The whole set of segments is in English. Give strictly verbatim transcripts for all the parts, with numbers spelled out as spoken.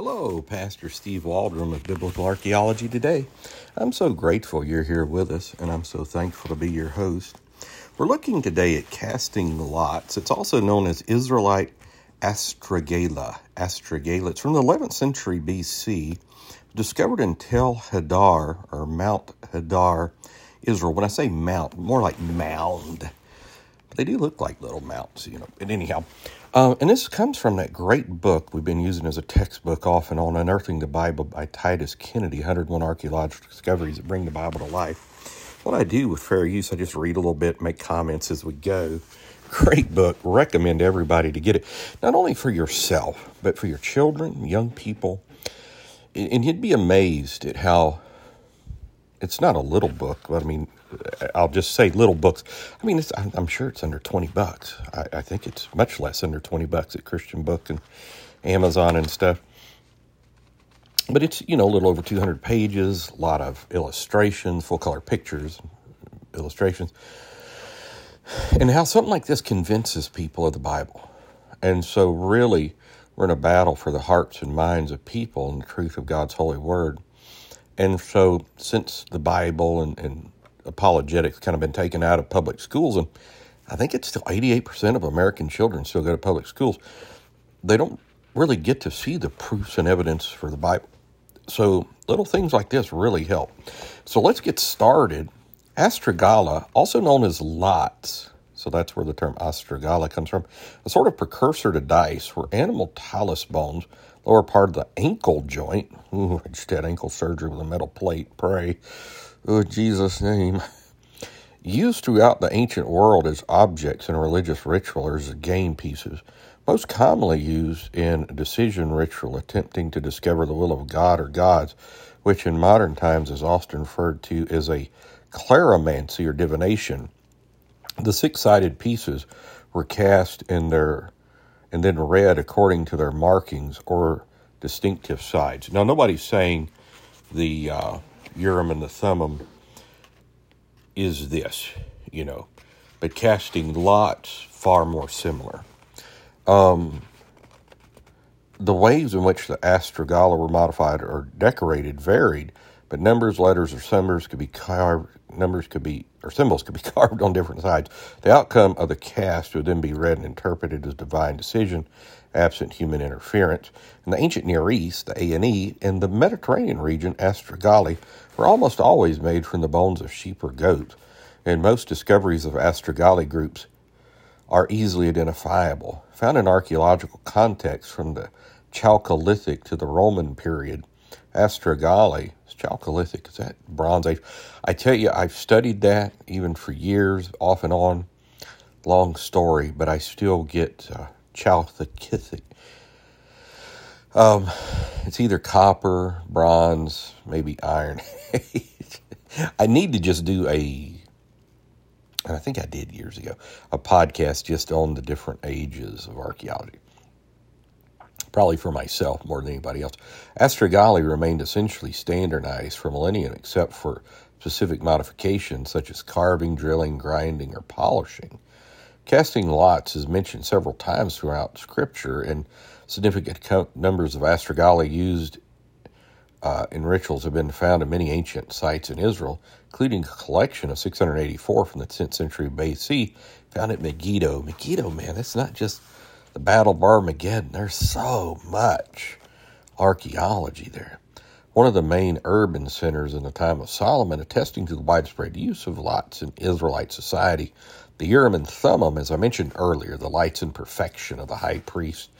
Hello, Pastor Steve Waldron of Biblical Archaeology Today. I'm so grateful you're here with us, and I'm so thankful to be your host. We're looking today at casting lots. It's also known as Israelite Astragala. Astragala. It's from the eleventh century B C, discovered in Tel Hadar, or Mount Hadar, Israel. When I say mount, more like mound. They do look like little mounts, you know, but anyhow. Um, and this comes from that great book we've been using as a textbook off and on, Unearthing the Bible by Titus Kennedy, one hundred one Archaeological Discoveries that Bring the Bible to Life. What I do with fair use, I just read a little bit, make comments as we go. Great book. Recommend everybody to get it, not only for yourself, but for your children, young people. And you'd be amazed at how it's not a little book, but I mean, I'll just say little books. I mean, it's, I'm sure it's under twenty bucks. I, I think it's much less under twenty bucks at Christian Book and Amazon and stuff. But it's, you know, a little over two hundred pages, a lot of illustrations, full-color pictures, illustrations. And how something like this convinces people of the Bible. And so really, we're in a battle for the hearts and minds of people and the truth of God's holy word. And so since the Bible and, and apologetics kind of been taken out of public schools, and I think it's still eighty-eight percent of American children still go to public schools, they don't really get to see the proofs and evidence for the Bible. So little things like this really help. So let's get started. Astragala, also known as lots, so that's where the term astragala comes from, a sort of precursor to dice, were animal talus bones, lower part of the ankle joint. Ooh, I just had ankle surgery with a metal plate. Pray. Oh, Jesus' name. Used throughout the ancient world as objects in religious ritual or as game pieces. Most commonly used in decision ritual attempting to discover the will of God or gods, which in modern times is often referred to as a clairvoyancy or divination. The six-sided pieces were cast in their and then read according to their markings or distinctive sides. Now, nobody's saying the uh, Urim and the Thummim is this, you know, but casting lots, far more similar. Um, the ways in which the astragala were modified or decorated varied, but numbers, letters, or symbols could be carved. Numbers could be or symbols could be carved on different sides. The outcome of the cast would then be read and interpreted as divine decision, absent human interference. In the ancient Near East, the A and E, and the Mediterranean region, astragala, were almost always made from the bones of sheep or goats, and most discoveries of astragala groups are easily identifiable. Found in archaeological contexts from the Chalcolithic to the Roman period, astragala, it's Chalcolithic, is that Bronze Age? I tell you, I've studied that even for years, off and on. Long story, but I still get uh, Chalcolithic. Um, it's either copper, bronze, maybe iron. I need to just do a, and I think I did years ago, a podcast just on the different ages of archaeology. Probably for myself more than anybody else. Astragala remained essentially standardized for millennia, except for specific modifications such as carving, drilling, grinding, or polishing. Casting lots is mentioned several times throughout Scripture, and significant numbers of astragala used uh, in rituals have been found in many ancient sites in Israel, including a collection of six hundred eighty-four from the tenth century B C, found at Megiddo. Megiddo, man, that's not just the Battle of Armageddon. There's so much archaeology there. One of the main urban centers in the time of Solomon, attesting to the widespread use of lots in Israelite society. The Urim and Thummim, as I mentioned earlier, the lights and perfection of the high priest,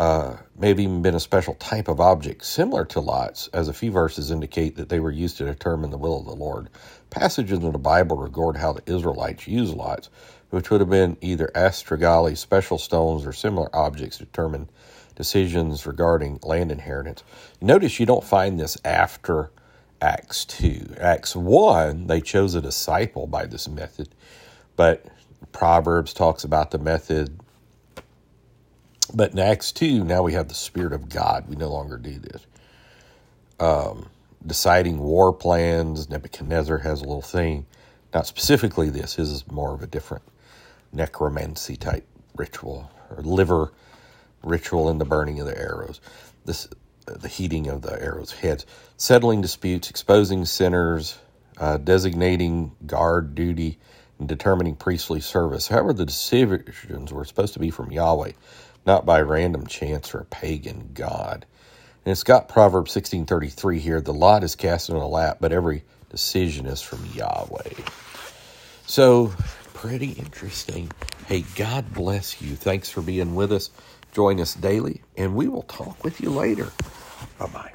uh, may have even been a special type of object similar to lots, as a few verses indicate that they were used to determine the will of the Lord. Passages in the Bible record how the Israelites used lots, which would have been either astragala, special stones, or similar objects to determine decisions regarding land inheritance. Notice you don't find this after Acts two. Acts one, they chose a disciple by this method, but Proverbs talks about the method. But in Acts two, now we have the Spirit of God. We no longer do this. Um, deciding war plans, Nebuchadnezzar has a little thing. Not specifically this, his is more of a different necromancy type ritual or liver ritual in the burning of the arrows. This the heating of the arrows' heads, settling disputes, exposing sinners, uh, designating guard duty, and determining priestly service. However, the decisions were supposed to be from Yahweh, not by random chance or a pagan god. And it's got Proverbs sixteen thirty-three here, the lot is cast in a lap, but every decision is from Yahweh. So, pretty interesting. Hey, God bless you. Thanks for being with us. Join us daily, and we will talk with you later. Bye-bye.